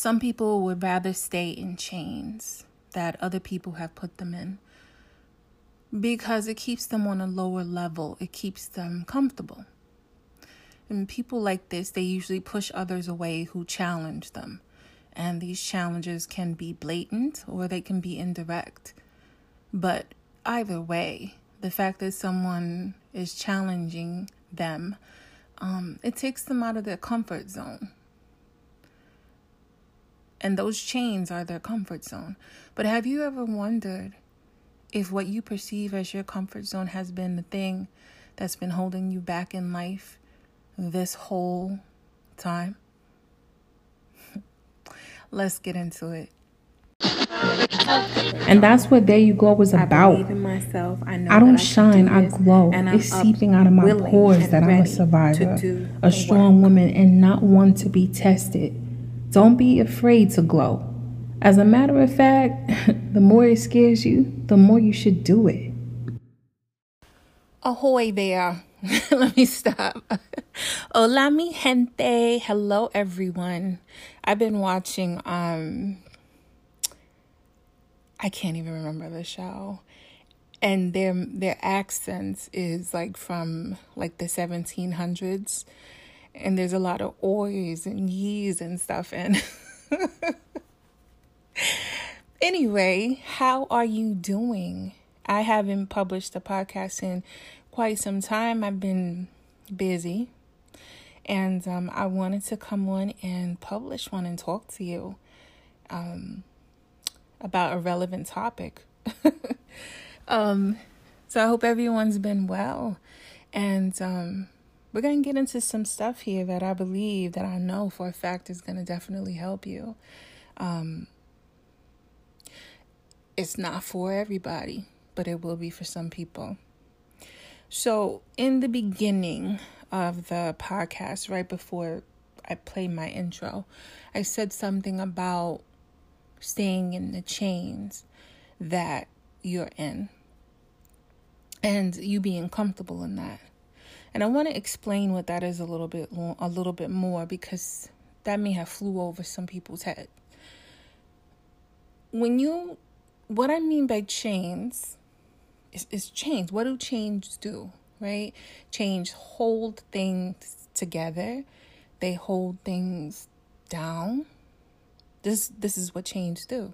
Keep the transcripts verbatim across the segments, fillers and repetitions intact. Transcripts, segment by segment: Some people would rather stay in chains that other people have put them in because it keeps them on a lower level. It keeps them comfortable. And people like this, they usually push others away who challenge them. And these challenges can be blatant or they can be indirect. But either way, the fact that someone is challenging them, um, it takes them out of their comfort zone. And those chains are their comfort zone. But have you ever wondered if what you perceive as your comfort zone has been the thing that's been holding you back in life this whole time? Let's get into it. And that's what There You Glow was about. I believe in myself. I know I don't I shine, do I glow. And it's I'm seeping out of my pores that I'm a survivor, a strong work. woman, and not one to be tested. Don't be afraid to glow. As a matter of fact, the more it scares you, the more you should do it. Ahoy there. Let me stop. Hola mi gente. Hello everyone. I've been watching, um, I can't even remember the show. And their their accents is like from like the seventeen hundreds. And there's a lot of oys and yees and stuff. And anyway, how are you doing? I haven't published a podcast in quite some time. I've been busy. And um, I wanted to come on and publish one and talk to you um, about a relevant topic. um, so I hope everyone's been well. And Um, We're going to get into some stuff here that I believe, that I know for a fact is going to definitely help you. Um, it's not for everybody, but it will be for some people. So in the beginning of the podcast, right before I play my intro, I said something about staying in the chains that you're in and you being comfortable in that. And I want to explain what that is a little bit a little bit more, because that may have flew over some people's head. When you, what I mean by chains is, is chains. What do chains do, right? Chains hold things together. They hold things down. This this is what chains do.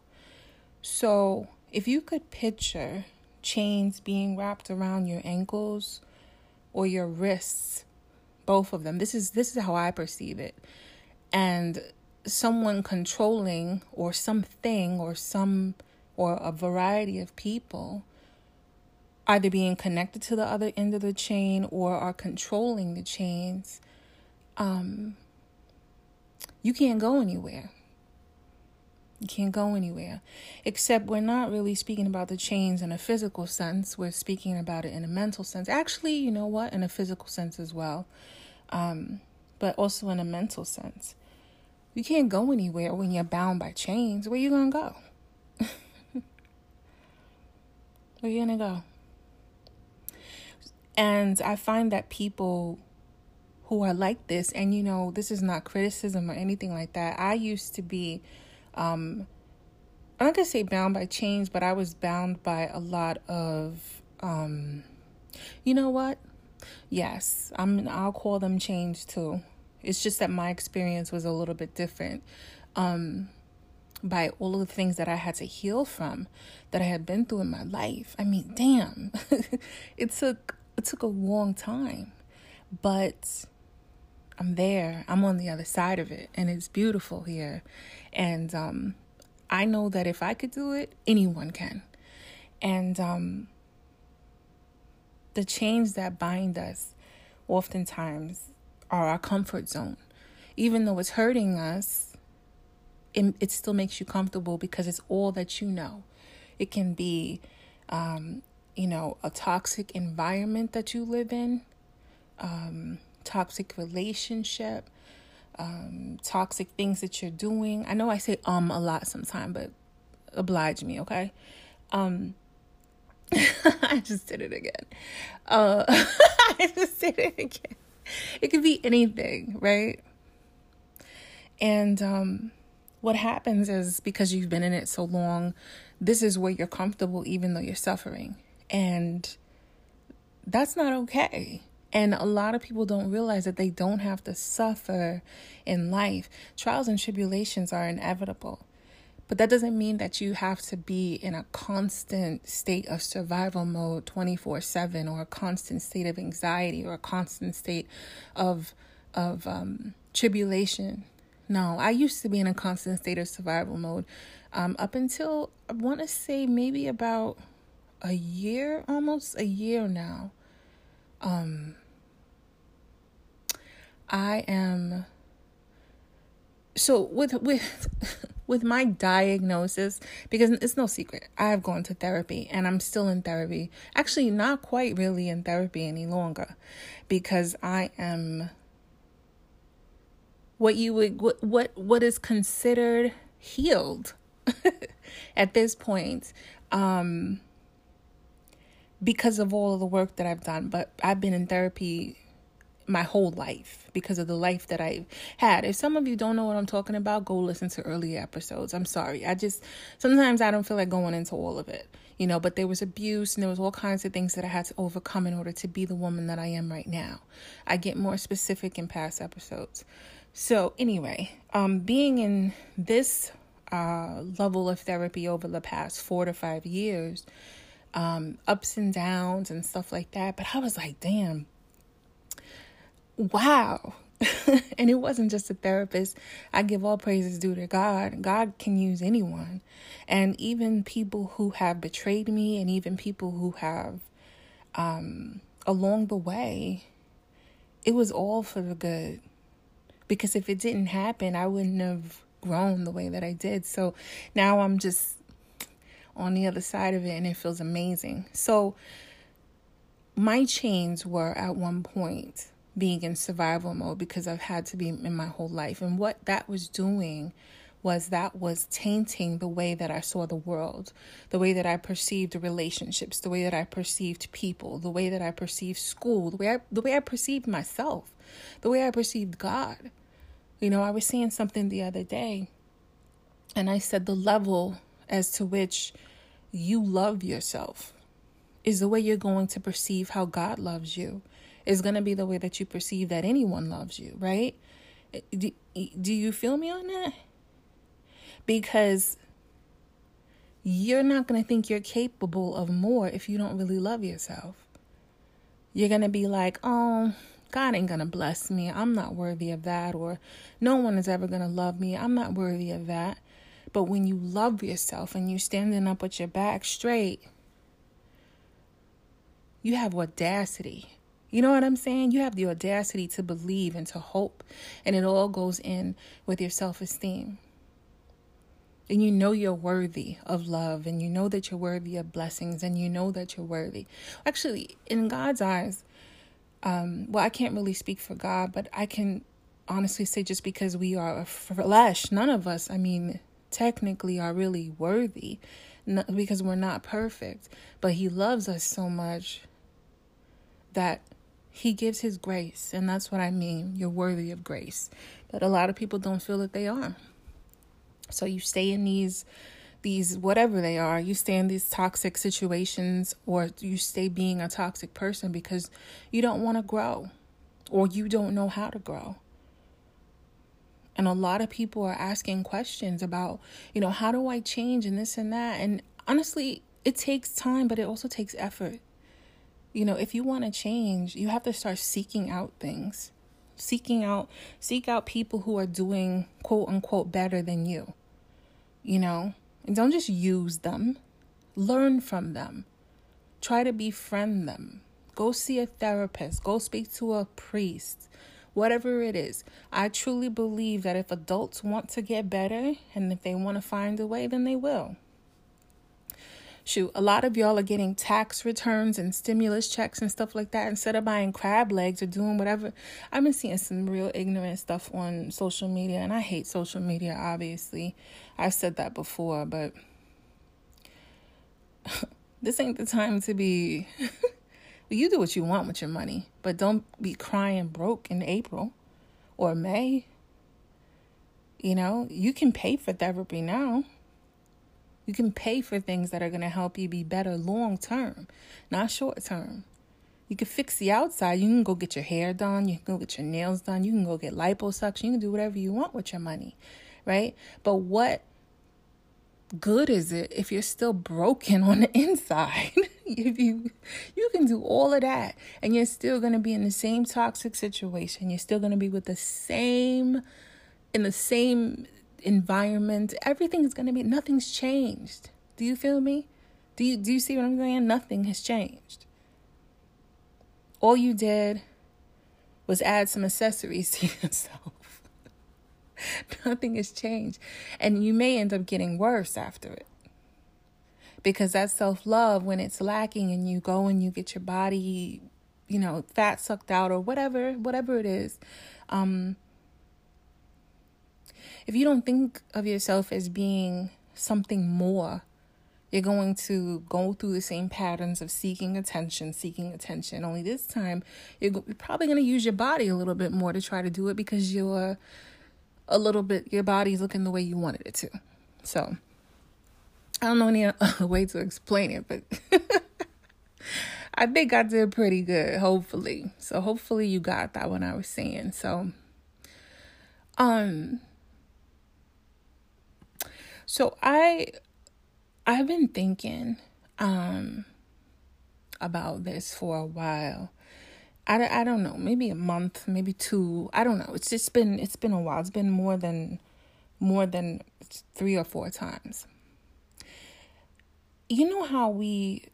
So if you could picture chains being wrapped around your ankles or your wrists, both of them. This is this is how I perceive it. And someone controlling or something or some or a variety of people either being connected to the other end of the chain or are controlling the chains, um, you can't go anywhere. You can't go anywhere. Except we're not really speaking about the chains in a physical sense. We're speaking about it in a mental sense. Actually, you know what? In a physical sense as well. Um, but also in a mental sense. You can't go anywhere when you're bound by chains. Where you going to go? Where you going to go? And I find that people who are like this, and you know, this is not criticism or anything like that. I used to be Um, I'm not going to say bound by chains, but I was bound by a lot of, um, you know what? Yes, I'm, I'll call them chains too. It's just that my experience was a little bit different, um, by all of the things that I had to heal from that I had been through in my life. I mean, damn, it took, it took a long time, but I'm there. I'm on the other side of it. And it's beautiful here. And um, I know that if I could do it, anyone can. And um, the chains that bind us oftentimes are our comfort zone. Even though it's hurting us, it, it still makes you comfortable because it's all that you know. It can be, um, you know, a toxic environment that you live in. Um toxic relationship, um, toxic things that you're doing. I know I say um a lot sometimes, but oblige me, okay? Um, I just did it again. Uh, I just did it again. It could be anything, right? And um, what happens is, because you've been in it so long, this is where you're comfortable even though you're suffering. And that's not okay. And a lot of people don't realize that they don't have to suffer in life. Trials and tribulations are inevitable. But that doesn't mean that you have to be in a constant state of survival mode twenty-four seven, or a constant state of anxiety, or a constant state of of um, tribulation. No, I used to be in a constant state of survival mode um, up until, I want to say, maybe about a year, almost a year now. Um, I am... So with with with my diagnosis, because it's no secret, I have gone to therapy and I'm still in therapy. Actually, not quite really in therapy any longer, because I am what you would what what, what is considered healed at this point, um, because of all of the work that I've done. But I've been in therapy my whole life because of the life that I've had. If some of you don't know what I'm talking about, go listen to earlier episodes. I'm sorry. I just, sometimes I don't feel like going into all of it, you know, but there was abuse and there was all kinds of things that I had to overcome in order to be the woman that I am right now. I get more specific in past episodes. So anyway, um, being in this uh, level of therapy over the past four to five years, um, ups and downs and stuff like that. But I was like, damn, wow. And it wasn't just a therapist. I give all praises due to God. God can use anyone. And even people who have betrayed me, and even people who have, um, along the way, it was all for the good. Because if it didn't happen, I wouldn't have grown the way that I did. So now I'm just on the other side of it, and it feels amazing. So my chains were at one point being in survival mode, because I've had to be in my whole life. And what that was doing was that was tainting the way that I saw the world, the way that I perceived relationships, the way that I perceived people, the way that I perceived school, the way I, the way I perceived myself, the way I perceived God. You know, I was saying something the other day, and I said the level as to which you love yourself is the way you're going to perceive how God loves you. Is going to be the way that you perceive that anyone loves you, right? Do, do you feel me on that? Because you're not going to think you're capable of more if you don't really love yourself. You're going to be like, oh, God ain't going to bless me. I'm not worthy of that. Or no one is ever going to love me. I'm not worthy of that. But when you love yourself and you're standing up with your back straight, you have audacity. You know what I'm saying? You have the audacity to believe and to hope. And it all goes in with your self-esteem. And you know you're worthy of love. And you know that you're worthy of blessings. And you know that you're worthy. Actually, in God's eyes, um, well, I can't really speak for God, but I can honestly say, just because we are flesh, none of us, I mean, technically are really worthy, because we're not perfect. But He loves us so much that He gives His grace, and that's what I mean. You're worthy of grace, but a lot of people don't feel that they are. So you stay in these, these whatever they are, you stay in these toxic situations, or you stay being a toxic person because you don't want to grow, or you don't know how to grow. And a lot of people are asking questions about, you know, how do I change and this and that? And honestly, it takes time, but it also takes effort. You know, if you want to change, you have to start seeking out things, seeking out, seek out people who are doing, quote unquote, better than you, you know, and don't just use them, learn from them, try to befriend them, go see a therapist, go speak to a priest, whatever it is. I truly believe that if adults want to get better, and if they want to find a way, then they will. Shoot, a lot of y'all are getting tax returns and stimulus checks and stuff like that instead of buying crab legs or doing whatever. I've been seeing some real ignorant stuff on social media, and I hate social media, obviously. I've said that before, but this ain't the time to be... You do what you want with your money, but don't be crying broke in April or May. You know, you can pay for therapy now. You can pay for things that are going to help you be better long term, not short term. You can fix the outside. You can go get your hair done. You can go get your nails done. You can go get liposuction. You can do whatever you want with your money, right? But what good is it if you're still broken on the inside? If you you can do all of that and you're still going to be in the same toxic situation. You're still going to be with the same, in the same environment. Everything is going to be, nothing's changed. Do you feel me? Do you, do you see what I'm saying? Nothing has changed. All you did was add some accessories to yourself. Nothing has changed. And you may end up getting worse after it. Because that self-love, when it's lacking and you go and you get your body, you know, fat sucked out or whatever, whatever it is. Um, if you don't think of yourself as being something more, you're going to go through the same patterns of seeking attention, seeking attention. Only this time, you're probably going to use your body a little bit more to try to do it because you're a little bit, your body's looking the way you wanted it to. So, I don't know any other way to explain it, but I think I did pretty good, hopefully. So, hopefully you got that one I was saying. So, um, so I... I've been thinking um, about this for a while. I, I don't know, maybe a month, maybe two. I don't know. It's just been it's been a while. It's been more than more than three or four times. You know how we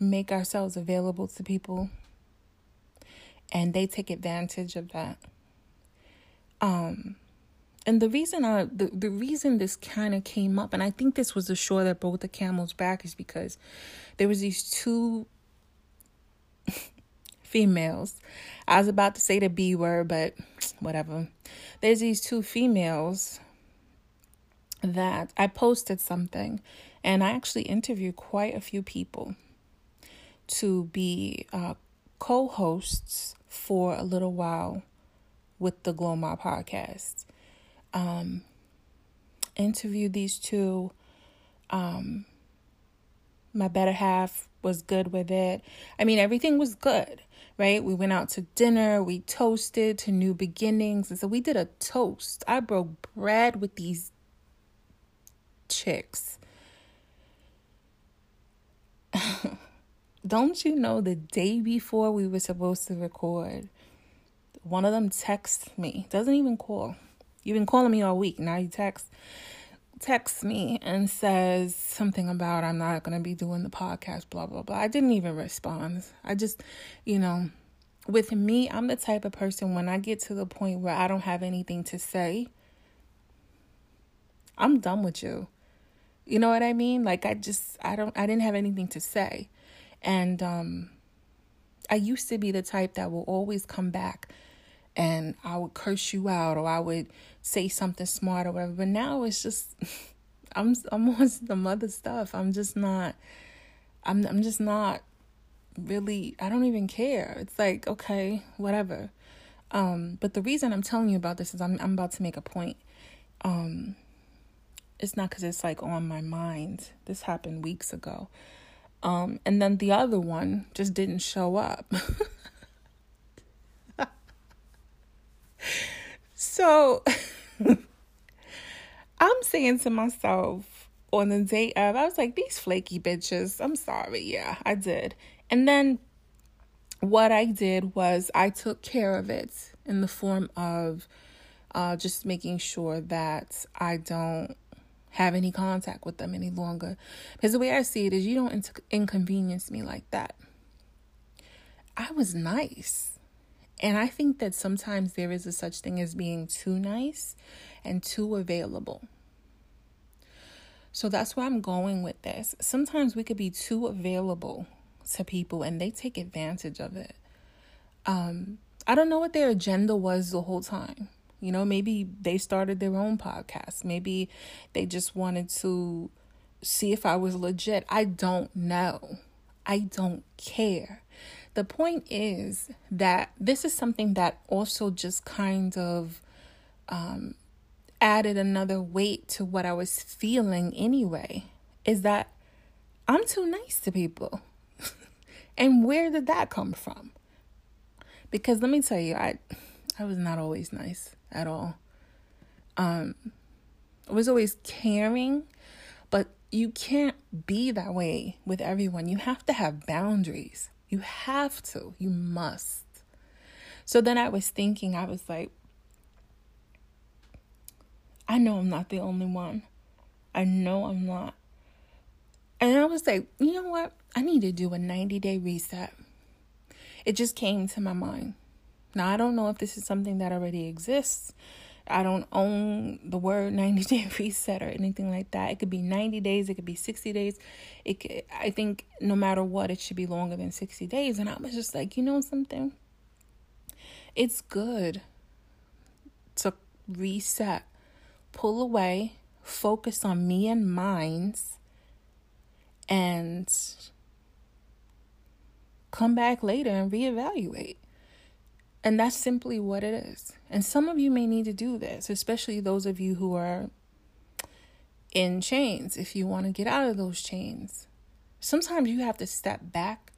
make ourselves available to people, and they take advantage of that. Um. And the reason I, the, the reason this kind of came up, and I think this was the straw that broke the camel's back, is because there was these two females. I was about to say the B word, but whatever. There's these two females that I posted something, and I actually interviewed quite a few people to be uh, co-hosts for a little while with the Glow My Podcast. Um, interviewed these two, um, my better half was good with it. I mean, everything was good, right? We went out to dinner, we toasted to new beginnings. And so we did a toast. I broke bread with these chicks. Don't you know, the day before we were supposed to record, one of them texts me, doesn't even call. You've been calling me all week. Now you text text me and says something about I'm not going to be doing the podcast, blah, blah, blah. I didn't even respond. I just, you know, with me, I'm the type of person when I get to the point where I don't have anything to say, I'm done with you. You know what I mean? Like, I just, I don't, I didn't have anything to say. And um, I used to be the type that will always come back. And I would curse you out, or I would say something smart or whatever. But now it's just, I'm I'm on some other stuff. I'm just not, I'm I'm just not really, I don't even care. It's like, okay, whatever. Um, but the reason I'm telling you about this is I'm I'm about to make a point. Um, it's not because it's like on my mind. This happened weeks ago. Um, and then the other one just didn't show up. So I'm saying to myself on the day of, I was like, these flaky bitches, I'm sorry. Yeah, I did. And then what I did was I took care of it in the form of uh, just making sure that I don't have any contact with them any longer. Because the way I see it is, you don't in- inconvenience me like that. I was nice. And I think that sometimes there is a such thing as being too nice and too available. So that's where I'm going with this. Sometimes we could be too available to people and they take advantage of it. Um, I don't know what their agenda was the whole time. You know, maybe they started their own podcast. Maybe they just wanted to see if I was legit. I don't know. I don't care. The point is that this is something that also just kind of um, added another weight to what I was feeling anyway, is that I'm too nice to people. And where did that come from? Because let me tell you, I I was not always nice at all. Um, I was always caring, but you can't be that way with everyone. You have to have boundaries. You have to. You must. So then I was thinking, I was like, I know I'm not the only one. I know I'm not. And I was like, you know what? I need to do a ninety-day reset. It just came to my mind. Now, I don't know if this is something that already exists. I don't own the word ninety-day reset or anything like that. It could be ninety days. It could be sixty days. It could, I think no matter what, it should be longer than sixty days. And I was just like, you know something? It's good to reset, pull away, focus on me and mine's, and come back later and reevaluate. And that's simply what it is. And some of you may need to do this, especially those of you who are in chains, if you want to get out of those chains. Sometimes you have to step back.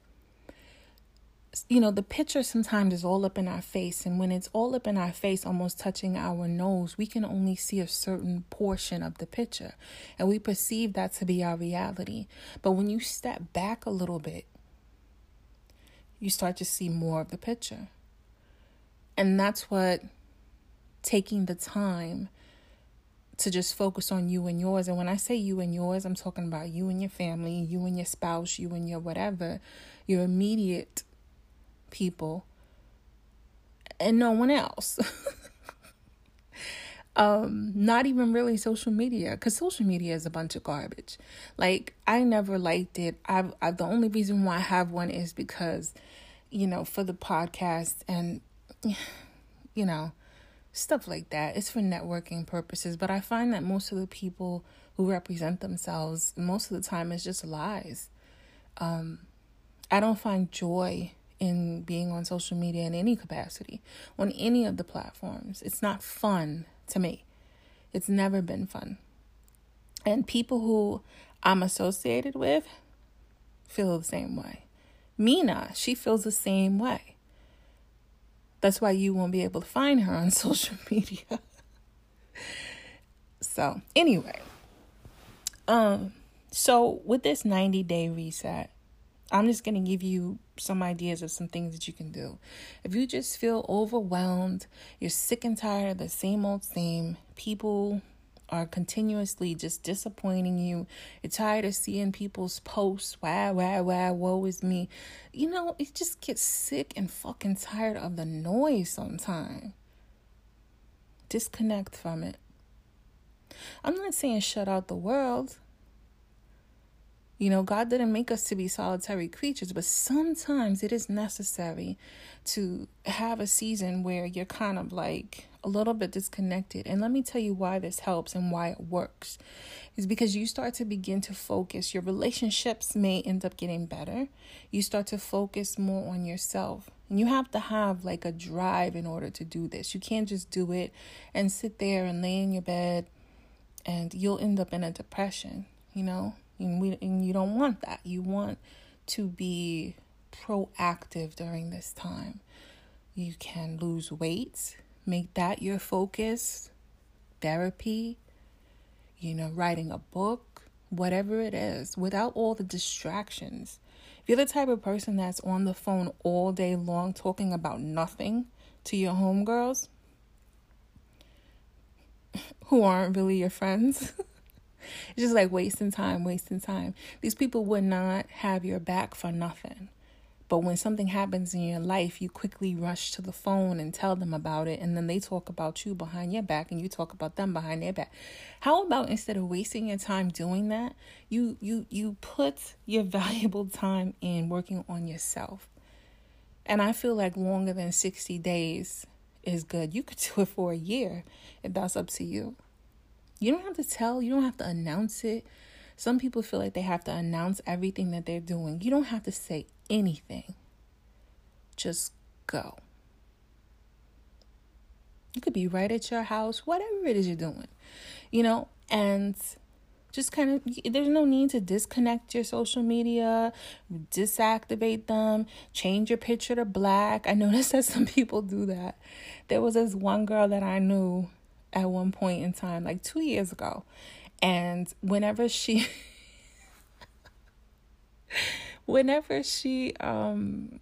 You know, the picture sometimes is all up in our face. And when it's all up in our face, almost touching our nose, we can only see a certain portion of the picture. And we perceive that to be our reality. But when you step back a little bit, you start to see more of the picture. And that's what taking the time to just focus on you and yours. And when I say you and yours, I'm talking about you and your family, you and your spouse, you and your whatever, your immediate people, and no one else. um, not even really social media, because social media is a bunch of garbage. Like, I never liked it. I've, I've the only reason why I have one is because, you know, for the podcast and, you know, stuff like that. It's for networking purposes. But I find that most of the people who represent themselves, most of the time, it's just lies. Um, I don't find joy in being on social media in any capacity, on any of the platforms. It's not fun to me. It's never been fun. And people who I'm associated with feel the same way. Mina, she feels the same way. That's why you won't be able to find her on social media. So anyway, um, so with this ninety-day reset, I'm just going to give you some ideas of some things that you can do. If you just feel overwhelmed, you're sick and tired of the same old same, people are continuously just disappointing you, you're tired of seeing people's posts, why, why, why, woe is me. You know, it just gets sick and fucking tired of the noise sometimes. Disconnect from it. I'm not saying shut out the world. You know, God didn't make us to be solitary creatures, but sometimes it is necessary to have a season where you're kind of like a little bit disconnected. And let me tell you why this helps and why it works. It's because you start to begin to focus. Your relationships may end up getting better. You start to focus more on yourself. And you have to have like a drive in order to do this. You can't just do it and sit there and lay in your bed and you'll end up in a depression, you know? And, we, and you don't want that. You want to be proactive during this time. You can lose weight. Make that your focus. Therapy. You know, writing a book. Whatever it is. Without all the distractions. If you're the type of person that's on the phone all day long talking about nothing to your homegirls, who aren't really your friends, it's just like wasting time, wasting time. These people would not have your back for nothing. But when something happens in your life, you quickly rush to the phone and tell them about it. And then they talk about you behind your back and you talk about them behind their back. How about instead of wasting your time doing that, you you you put your valuable time in working on yourself. And I feel like longer than sixty days is good. You could do it for a year if that's up to you. You don't have to tell. You don't have to announce it. Some people feel like they have to announce everything that they're doing. You don't have to say anything. Just go. You could be right at your house, whatever it is you're doing, you know, and just kind of, there's no need to disconnect your social media, disactivate them, change your picture to black. I noticed that some people do that. There was this one girl that I knew at one point in time, like two years ago. And whenever she, whenever she um,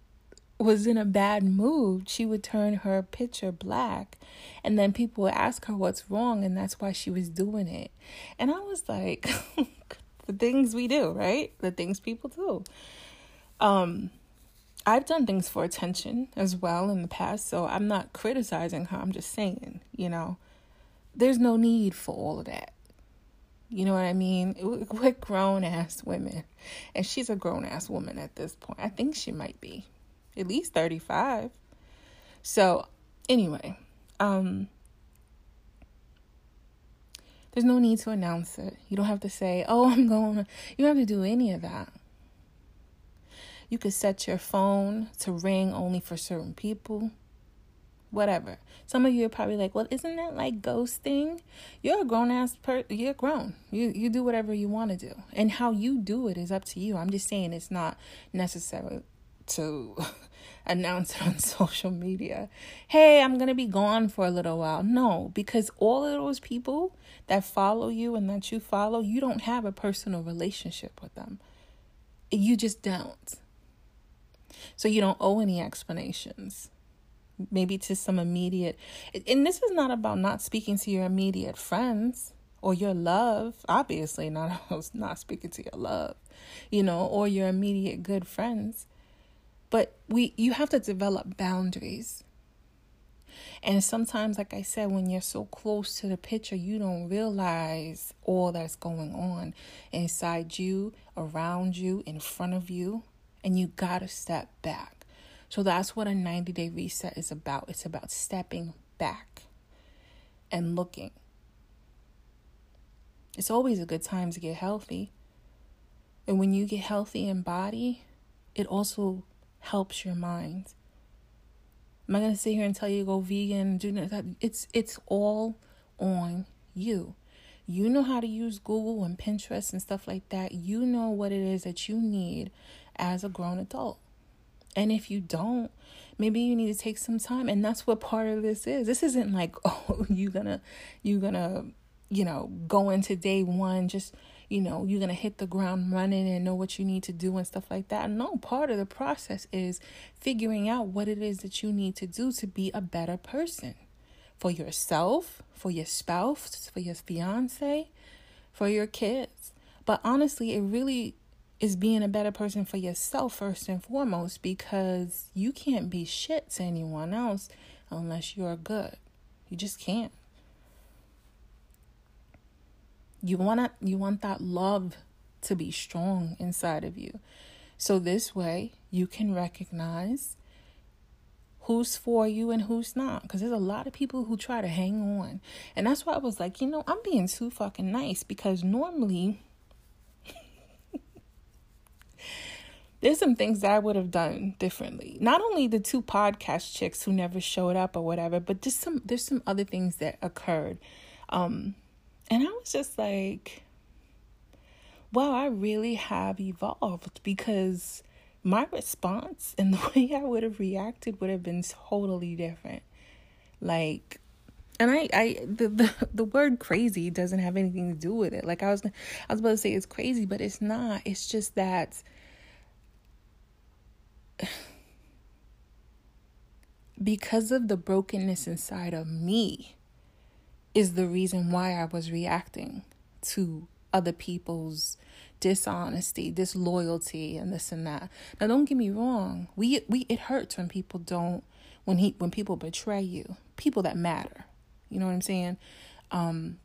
was in a bad mood, she would turn her picture black. And then people would ask her what's wrong. And that's why she was doing it. And I was like, the things we do, right? The things people do. Um, I've done things for attention as well in the past. So I'm not criticizing her. I'm just saying, you know, there's no need for all of that. You know what I mean? We're grown-ass women. And she's a grown-ass woman at this point. I think she might be at least thirty-five. So anyway, um, there's no need to announce it. You don't have to say, oh, I'm going. You don't have to do any of that. You could set your phone to ring only for certain people. Whatever. Some of you are probably like, well, isn't that like ghosting? You're a grown ass person. You're grown. You you do whatever you want to do. And how you do it is up to you. I'm just saying it's not necessary to announce it on social media. Hey, I'm going to be gone for a little while. No, because all of those people that follow you and that you follow, you don't have a personal relationship with them. You just don't. So you don't owe any explanations. Maybe to some immediate, and this is not about not speaking to your immediate friends or your love, obviously not not speaking to your love, you know, or your immediate good friends. But we you have to develop boundaries. And sometimes, like I said, when you're so close to the picture, you don't realize all that's going on inside you, around you, in front of you, and you gotta step back. So that's what a ninety-day reset is about. It's about stepping back and looking. It's always a good time to get healthy. And when you get healthy in body, it also helps your mind. I'm not going to sit here and tell you to go vegan. Do that. It's, it's all on you. You know how to use Google and Pinterest and stuff like that. You know what it is that you need as a grown adult. And if you don't, maybe you need to take some time. And that's what part of this is. This isn't like, oh, you're gonna, you're gonna, you know, go into day one, just, you know, you're gonna hit the ground running and know what you need to do and stuff like that. No, part of the process is figuring out what it is that you need to do to be a better person for yourself, for your spouse, for your fiance, for your kids. But honestly, it really is being a better person for yourself first and foremost, because you can't be shit to anyone else unless you're good. You just can't. You wanna, you want that love to be strong inside of you. So this way you can recognize who's for you and who's not. Because there's a lot of people who try to hang on. And that's why I was like, you know, I'm being too fucking nice, because normally there's some things that I would have done differently. Not only the two podcast chicks who never showed up or whatever, but just some there's some other things that occurred. Um, and I was just like, wow, I really have evolved, because my response and the way I would have reacted would have been totally different. Like, and I, I the, the, the word crazy doesn't have anything to do with it. Like I was, I was about to say it's crazy, but it's not. It's just that because of the brokenness inside of me is the reason why I was reacting to other people's dishonesty, disloyalty, and this and that. Now, don't get me wrong. We we it hurts when people don't when he when people betray you. People that matter. You know what I'm saying? Um,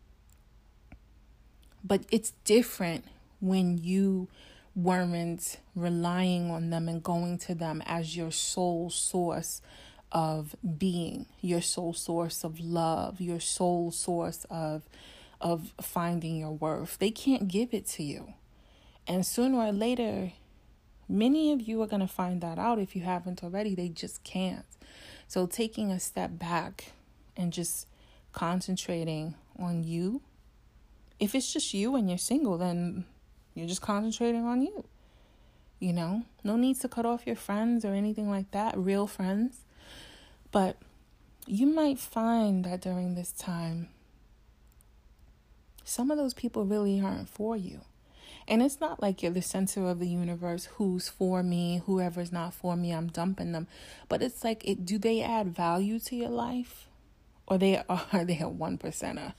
but it's different when you weren't relying on them and going to them as your sole source of being, your sole source of love, your sole source of of finding your worth. They can't give it to you. And sooner or later, many of you are going to find that out if you haven't already. They just can't. So taking a step back and just concentrating on you. If it's just you and you're single, then you're just concentrating on you. You know, no need to cut off your friends or anything like that, real friends. But you might find that during this time, some of those people really aren't for you. And it's not like you're the center of the universe, who's for me, whoever's not for me, I'm dumping them. But it's like, it, do they add value to your life? Or they are they a one percenter?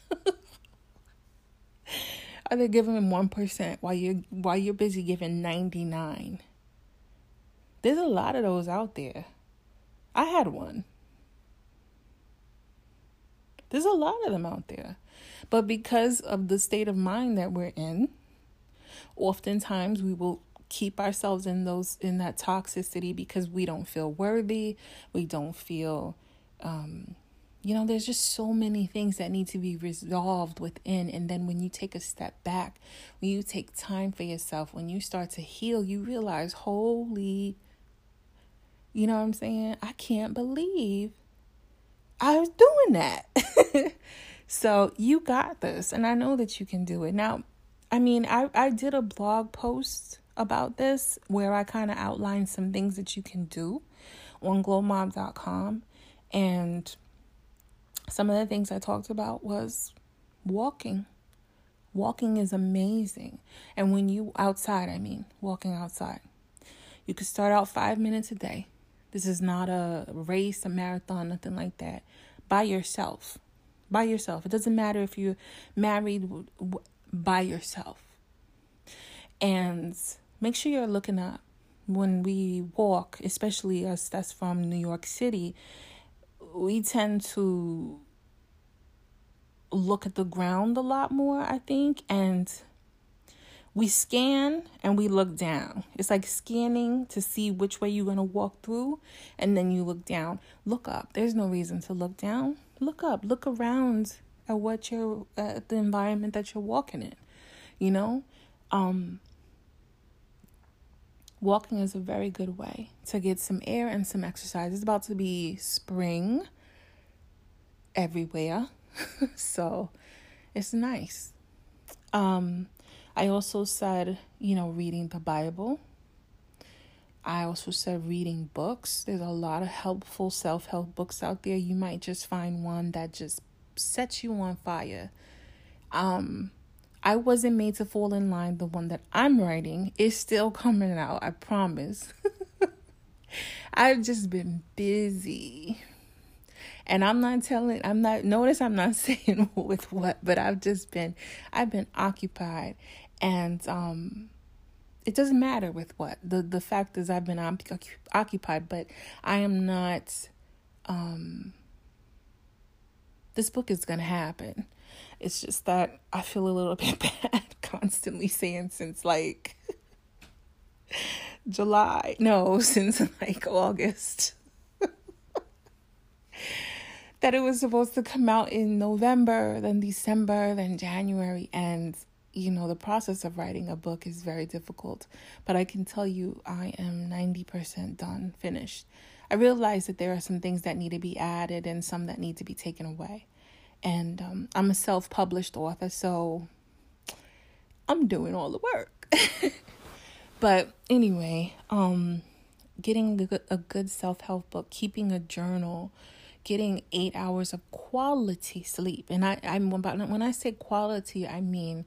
Are they giving them one percent while you're while you're busy giving ninety-nine? There's a lot of those out there. I had one. There's a lot of them out there. But because of the state of mind that we're in, oftentimes we will keep ourselves in those in that toxicity because we don't feel worthy. We don't feel um You know, there's just so many things that need to be resolved within. And then when you take a step back, when you take time for yourself, when you start to heal, you realize, holy, you know what I'm saying? I can't believe I was doing that. So you got this. And I know that you can do it. Now, I mean, I, I did a blog post about this where I kind of outlined some things that you can do on glow mob dot com. And some of the things I talked about was walking. Walking is amazing. And when you outside, I mean, walking outside. You could start out five minutes a day. This is not a race, a marathon, nothing like that. By yourself. By yourself. It doesn't matter if you're married, by yourself. And make sure you're looking up. When we walk, especially us that's from New York City, we tend to look at the ground a lot more, I think. And we scan and we look down. It's like scanning to see which way you're going to walk through. And then you look down. Look up. There's no reason to look down. Look up. Look around at what you're, at the environment that you're walking in. You know? Um, Walking is a very good way to get some air and some exercise. It's about to be spring everywhere, so it's nice. Um, I also said, you know, reading the Bible. I also said reading books. There's a lot of helpful self-help books out there. You might just find one that just sets you on fire. Um... I wasn't made to fall in line. The one that I'm writing is still coming out, I promise. I've just been busy. And I'm not telling, I'm not, notice I'm not saying with what, but I've just been, I've been occupied. And um, it doesn't matter with what. The the fact is I've been op- occupied, but I am not, um, this book is going to happen. It's just that I feel a little bit bad constantly saying since like July. No, since like August. That it was supposed to come out in November, then December, then January. And, you know, the process of writing a book is very difficult. But I can tell you I am ninety percent done, finished. I realize that there are some things that need to be added and some that need to be taken away. And um, I'm a self-published author, so I'm doing all the work. But anyway, um, getting a good self-help book, keeping a journal, getting eight hours of quality sleep. And I, I'm about, when I say quality, I mean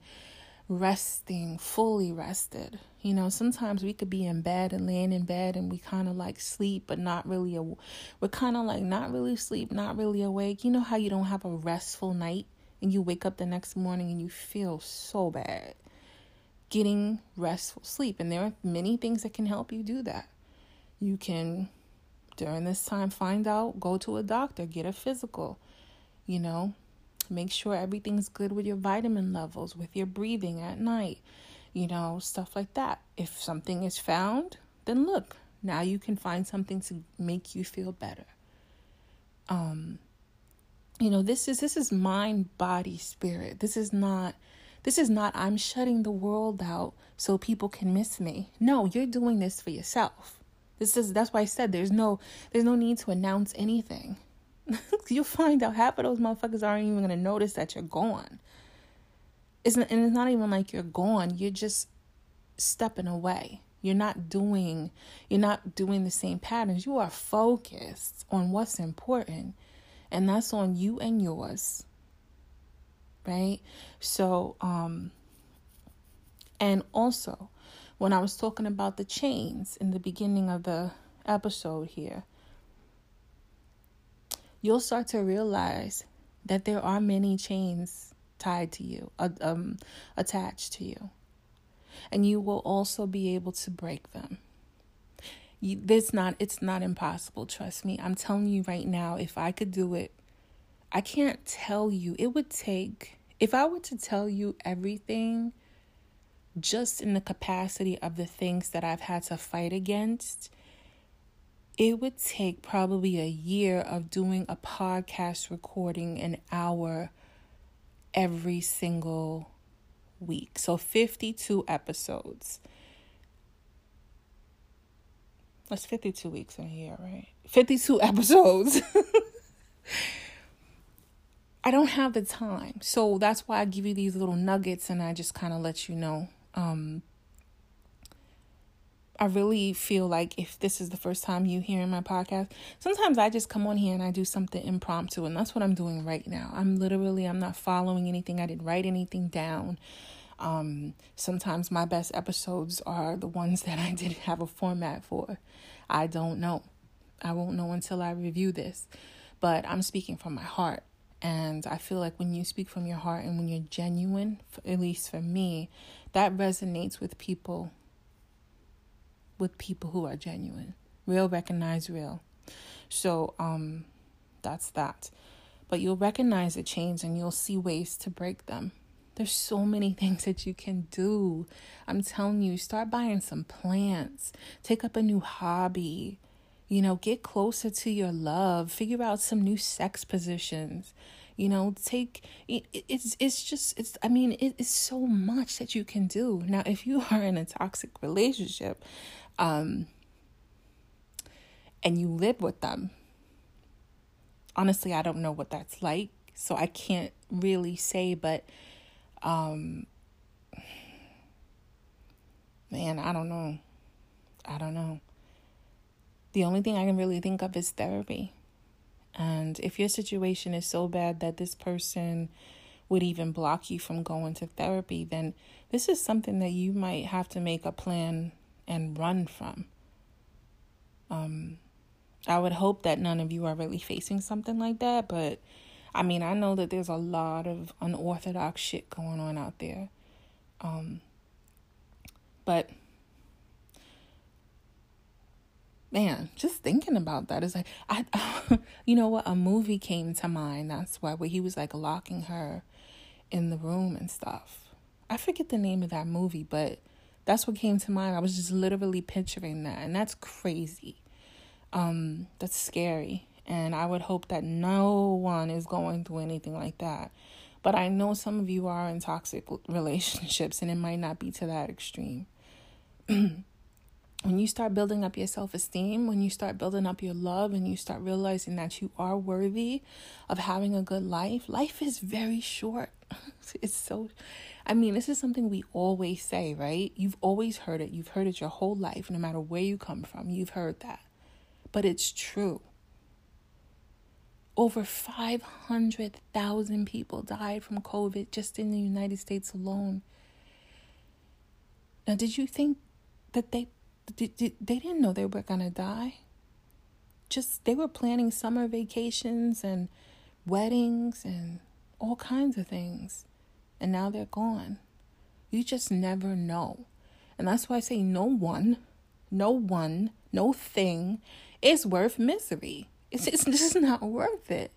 resting, fully rested. You know, sometimes we could be in bed and laying in bed and we kind of like sleep, but not really. Aw- we're kind of like not really sleep, not really awake. You know how you don't have a restful night and you wake up the next morning and you feel so bad. Getting restful sleep. And there are many things that can help you do that. You can, during this time, find out, go to a doctor, get a physical, you know, make sure everything's good with your vitamin levels, with your breathing at night. You know, stuff like that. If something is found, then look, now you can find something to make you feel better. Um, you know, this is this is mind, body, spirit. This is not, this is not I'm shutting the world out so people can miss me. No, you're doing this for yourself. This is that's why I said there's no there's no need to announce anything. You'll find out half of those motherfuckers aren't even going to notice that you're gone. It's not, and it's not even like you're gone. You're just stepping away. You're not doing, you're not doing the same patterns. You are focused on what's important, and that's on you and yours, right? So, um, and also, when I was talking about the chains in the beginning of the episode here, you'll start to realize that there are many chains tied to you, um, attached to you. And you will also be able to break them. You, this not, it's not impossible, trust me. I'm telling you right now, if I could do it, I can't tell you. It would take, if I were to tell you everything, just in the capacity of the things that I've had to fight against, it would take probably a year of doing a podcast recording an hour every single week. So fifty-two episodes. That's fifty-two weeks in a year, right? fifty-two episodes. I don't have the time. So that's why I give you these little nuggets and I just kind of let you know. Um, I really feel like if this is the first time you hearing my podcast, sometimes I just come on here and I do something impromptu, and that's what I'm doing right now. I'm literally, I'm not following anything. I didn't write anything down. Um, sometimes my best episodes are the ones that I didn't have a format for. I don't know. I won't know until I review this, but I'm speaking from my heart. And I feel like when you speak from your heart and when you're genuine, at least for me, that resonates with people. With people who are genuine. Real, recognize real. So um, that's that. But you'll recognize the chains and you'll see ways to break them. There's so many things that you can do. I'm telling you, start buying some plants. Take up a new hobby. You know, get closer to your love. Figure out some new sex positions. You know, take, it, it's, it's just, it's, I mean, it is so much that you can do. Now, if you are in a toxic relationship, um, and you live with them, honestly, I don't know what that's like, so I can't really say, but, um, man, I don't know. I don't know. The only thing I can really think of is therapy. And if your situation is so bad that this person would even block you from going to therapy, then this is something that you might have to make a plan and run from. Um, I would hope that none of you are really facing something like that. But, I mean, I know that there's a lot of unorthodox shit going on out there. Um, but... Man, just thinking about that is like, I, you know what? A movie came to mind. That's why, where he was like locking her in the room and stuff. I forget the name of that movie, but that's what came to mind. I was just literally picturing that. And that's crazy. Um, that's scary. And I would hope that no one is going through anything like that. But I know some of you are in toxic relationships and it might not be to that extreme. When you start building up your self-esteem, when you start building up your love and you start realizing that you are worthy of having a good life, life is very short. It's so, I mean, this is something we always say, right? You've always heard it. You've heard it your whole life, no matter where you come from. You've heard that. But it's true. Over five hundred thousand people died from COVID just in the United States alone. Now, did you think that they They didn't know they were going to die. Just they were planning summer vacations and weddings and all kinds of things. And now they're gone. You just never know. And that's why I say no one, no one, no thing is worth misery. It's, it's just not worth it.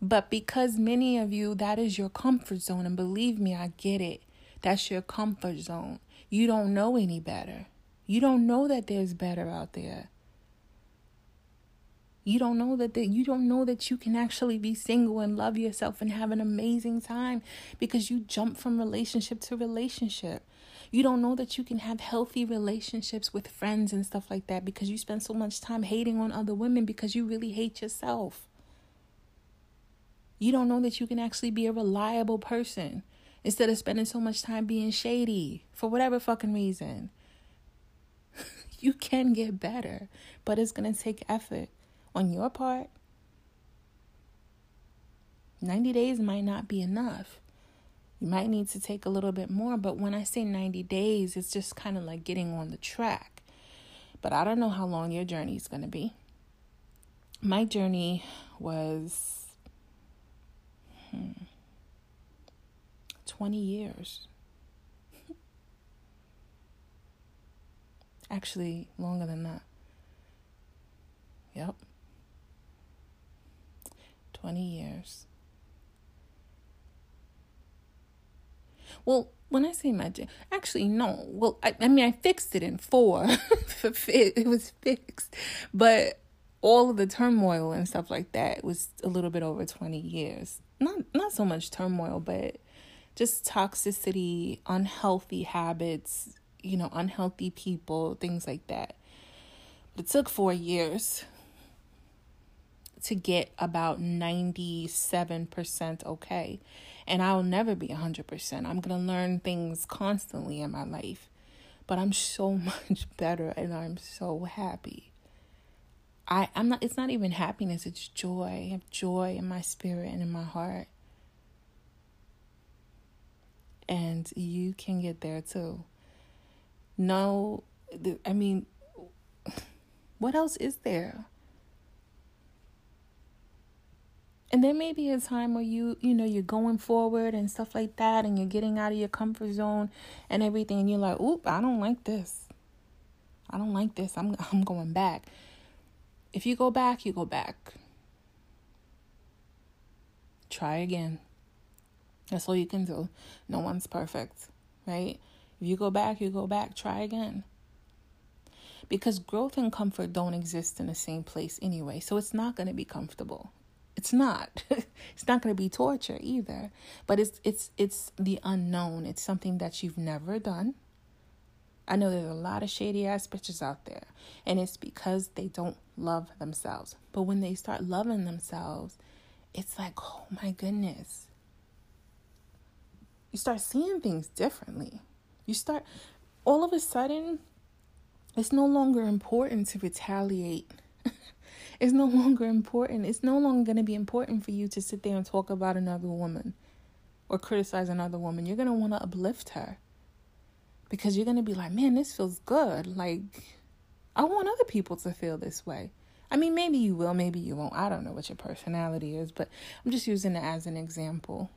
But because many of you, that is your comfort zone. And believe me, I get it. That's your comfort zone. You don't know any better. You don't know that there's better out there. You don't know that the, you don't know that you can actually be single and love yourself and have an amazing time because you jump from relationship to relationship. You don't know that you can have healthy relationships with friends and stuff like that because you spend so much time hating on other women because you really hate yourself. You don't know that you can actually be a reliable person instead of spending so much time being shady for whatever fucking reason. You can get better, but it's going to take effort on your part. ninety days might not be enough. You might need to take a little bit more, but when I say ninety days, it's just kind of like getting on the track. But I don't know how long your journey is going to be. My journey was Hmm. twenty years. Actually, longer than that. Yep. twenty years. Well, when I say my... Actually, no. Well, I, I mean, I fixed it in four. It was fixed. But all of the turmoil and stuff like that was a little bit over twenty years. Not not so much turmoil, but just toxicity, unhealthy habits, you know, unhealthy people, things like that. But it took four years to get about ninety-seven percent okay. And I'll never be one hundred percent. I'm going to learn things constantly in my life. But I'm so much better and I'm so happy. I, I'm not, it's not even happiness, it's joy. I have joy in my spirit and in my heart. And you can get there too. No, I mean, what else is there? And there may be a time where you, you know, you're going forward and stuff like that, and you're getting out of your comfort zone and everything, and you're like, oop, I don't like this. I don't like this. I'm I'm going back. If you go back, you go back. Try again. That's all you can do. No one's perfect, right? If you go back, you go back. Try again. Because growth and comfort don't exist in the same place anyway. So it's not going to be comfortable. It's not. It's not going to be torture either. But it's it's it's the unknown. It's something that you've never done. I know there's a lot of shady ass bitches out there, and it's because they don't love themselves. But when they start loving themselves, it's like, oh my goodness. You start seeing things differently. You start, all of a sudden, it's no longer important to retaliate. It's no longer important. It's no longer going to be important for you to sit there and talk about another woman or criticize another woman. You're going to want to uplift her. Because you're going to be like, man, this feels good. Like, I want other people to feel this way. I mean, maybe you will, maybe you won't. I don't know what your personality is, but I'm just using it as an example.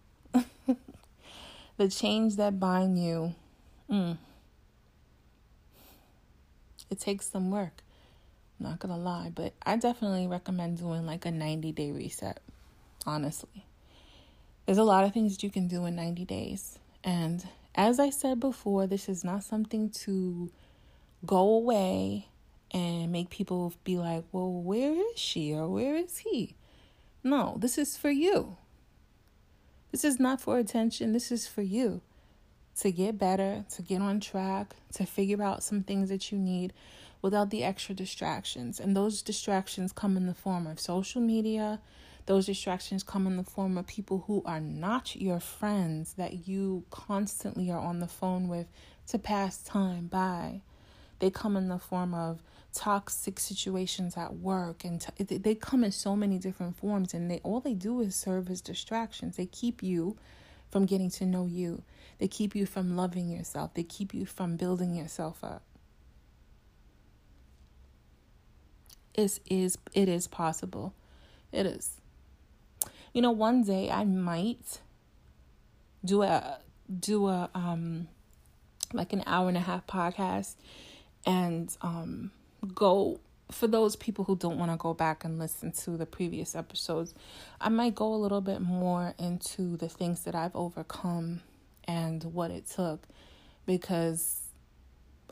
The chains that bind you, mm, it takes some work. I'm not going to lie, but I definitely recommend doing like a ninety-day reset, honestly. There's a lot of things that you can do in ninety days, and as I said before, this is not something to go away and make people be like, well, where is she or where is he? No, this is for you. This is not for attention. This is for you to get better, to get on track, to figure out some things that you need without the extra distractions. And those distractions come in the form of social media. Those distractions come in the form of people who are not your friends that you constantly are on the phone with to pass time by. They come in the form of toxic situations at work, and to- they come in so many different forms, and they all they do is serve as distractions. They keep you from getting to know you. They keep you from loving yourself. They keep you from building yourself up. It is, it is possible. It is. You know, one day I might do a do a um like an hour and a half podcast and um go for those people who don't want to go back and listen to the previous episodes. I might go a little bit more into the things that I've overcome and what it took, because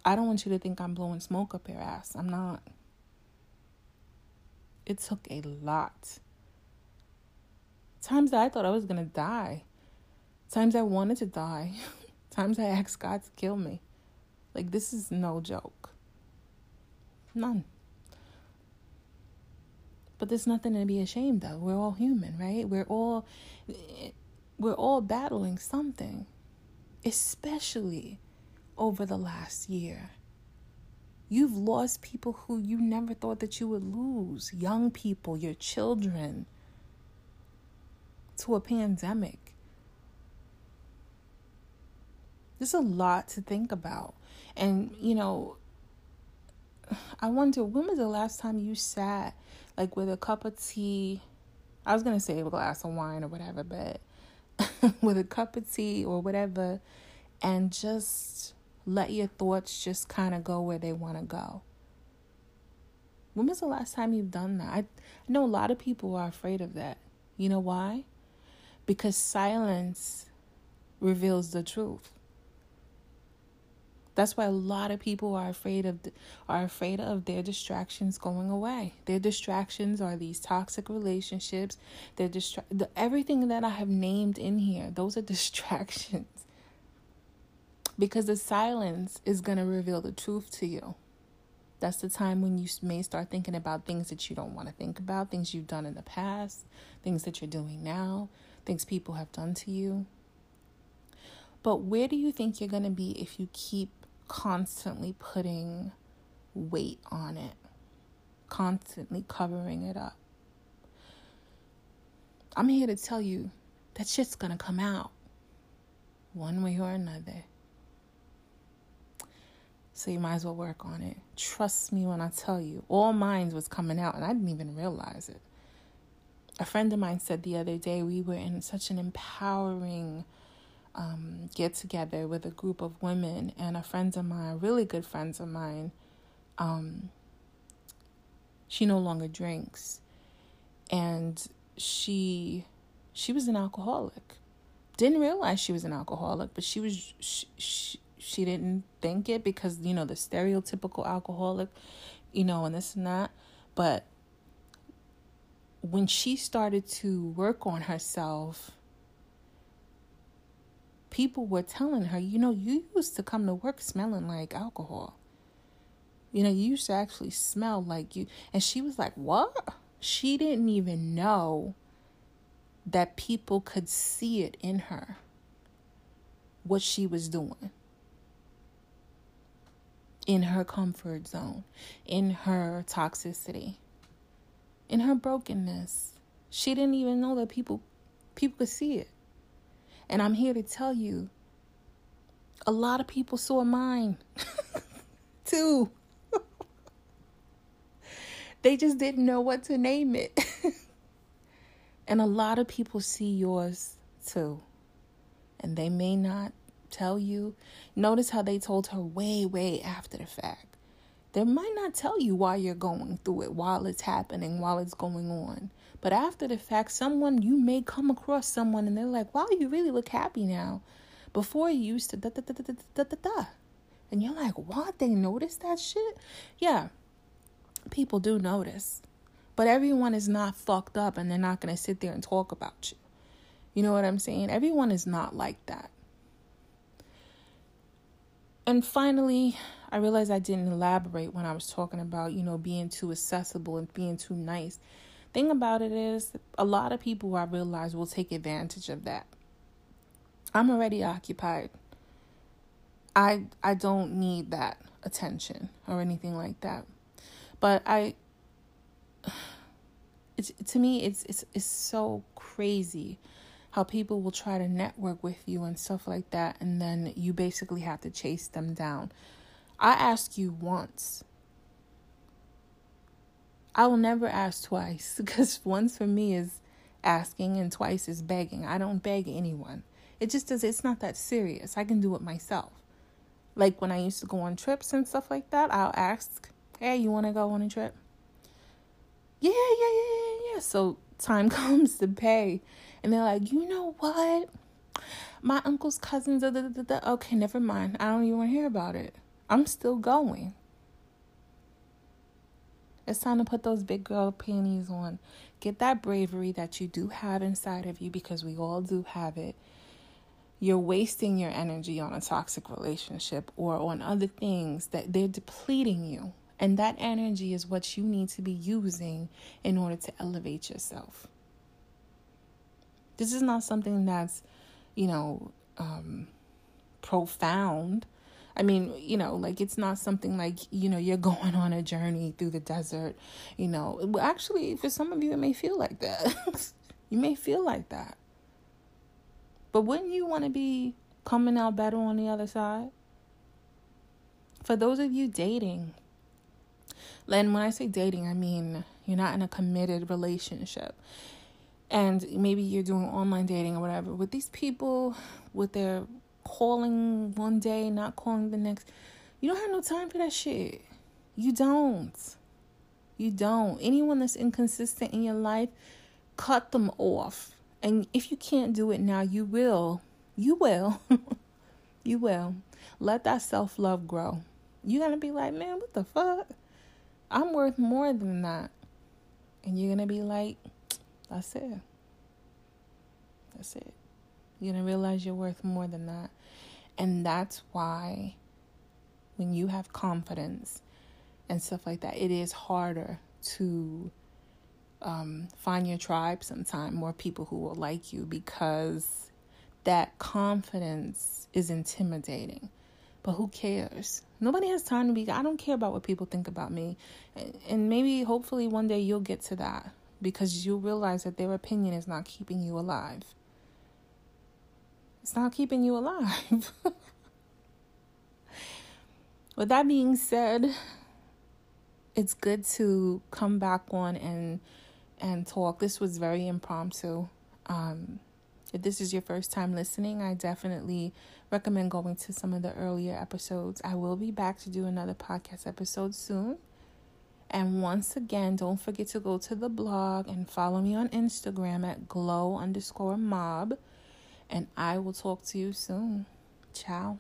I don't want you to think I'm blowing smoke up your ass. I'm not. It took a lot. Times that I thought I was going to die. Times I wanted to die. Times I asked God to kill me. Like, this is no joke. None. But there's nothing to be ashamed of. We're all human, right? We're all, we're all battling something, especially over the last year. You've lost people who you never thought that you would lose. Young people, your children, to a pandemic. There's a lot to think about. And, you know, I wonder, when was the last time you sat, like, with a cup of tea? I was going to say a glass of wine or whatever, but with a cup of tea or whatever, and just let your thoughts just kind of go where they want to go. When was the last time you've done that? I, I know a lot of people are afraid of that. You know why? Because silence reveals the truth. That's why a lot of people are afraid of are afraid of their distractions going away. Their distractions are these toxic relationships. Their distra- the, everything that I have named in here, those are distractions. Because the silence is going to reveal the truth to you. That's the time when you may start thinking about things that you don't want to think about, things you've done in the past, things that you're doing now, things people have done to you. But where do you think you're going to be if you keep constantly putting weight on it, constantly covering it up? I'm here to tell you that shit's going to come out one way or another. So you might as well work on it. Trust me when I tell you, all mine was coming out and I didn't even realize it. A friend of mine said the other day, we were in such an empowering Um, get together with a group of women, and a friend of mine, really good friends of mine, um, she no longer drinks, and she she was an alcoholic. Didn't realize she was an alcoholic, but she was she she, she didn't think it, because, you know, the stereotypical alcoholic, you know, and this and that. But when she started to work on herself, people were telling her, you know, you used to come to work smelling like alcohol. You know, you used to actually smell like you. And she was like, what? She didn't even know that people could see it in her, what she was doing. In her comfort zone, in her toxicity, in her brokenness. She didn't even know that people, people could see it. And I'm here to tell you, a lot of people saw mine too. They just didn't know what to name it. And a lot of people see yours too. And they may not tell you. Notice how they told her way, way after the fact. They might not tell you why you're going through it, while it's happening, while it's going on. But after the fact, someone, you may come across someone and they're like, wow, you really look happy now. Before you used to da da da da da da da. And you're like, what? They noticed that shit? Yeah, people do notice. But everyone is not fucked up and they're not going to sit there and talk about you. You know what I'm saying? Everyone is not like that. And finally, I realized I didn't elaborate when I was talking about, you know, being too accessible and being too nice. Thing about it is, a lot of people, I realize, will take advantage of that. I'm already occupied. I I don't need that attention or anything like that. But I, it's, to me, it's it's it's so crazy how people will try to network with you and stuff like that, and then you basically have to chase them down. I asked you once. I will never ask twice, because once for me is asking and twice is begging. I don't beg anyone. It just does. It's not that serious. I can do it myself. Like when I used to go on trips and stuff like that, I'll ask, hey, you want to go on a trip? Yeah, yeah, yeah, yeah, yeah. So time comes to pay. And they're like, you know what? My uncle's cousins are da, da, da, da. Okay, never mind. I don't even want to hear about it. I'm still going. It's time to put those big girl panties on. Get that bravery that you do have inside of you, because we all do have it. You're wasting your energy on a toxic relationship or on other things that they're depleting you. And that energy is what you need to be using in order to elevate yourself. This is not something that's, you know, um, profound. I mean, you know, like, it's not something like, you know, you're going on a journey through the desert, you know. Actually, for some of you, it may feel like that. You may feel like that. But wouldn't you want to be coming out better on the other side? For those of you dating, and when I say dating, I mean, you're not in a committed relationship. And maybe you're doing online dating or whatever. With these people, with their calling one day, not calling the next, you don't have no time for that shit. You don't. You don't. Anyone that's inconsistent in your life, cut them off. And if you can't do it now, you will. You will. You will. Let that self-love grow. You're going to be like, man, what the fuck? I'm worth more than that. And you're going to be like, that's it. That's it. You're going to realize you're worth more than that. And that's why when you have confidence and stuff like that, it is harder to um, find your tribe sometime, more people who will like you, because that confidence is intimidating. But who cares? Nobody has time to be, I don't care about what people think about me. And, and maybe, hopefully, one day you'll get to that. Because you realize that their opinion is not keeping you alive. It's not keeping you alive. With that being said, it's good to come back on and and talk. This was very impromptu. Um, if this is your first time listening, I definitely recommend going to some of the earlier episodes. I will be back to do another podcast episode soon. And once again, don't forget to go to the blog and follow me on Instagram at glow underscore mob. And I will talk to you soon. Ciao.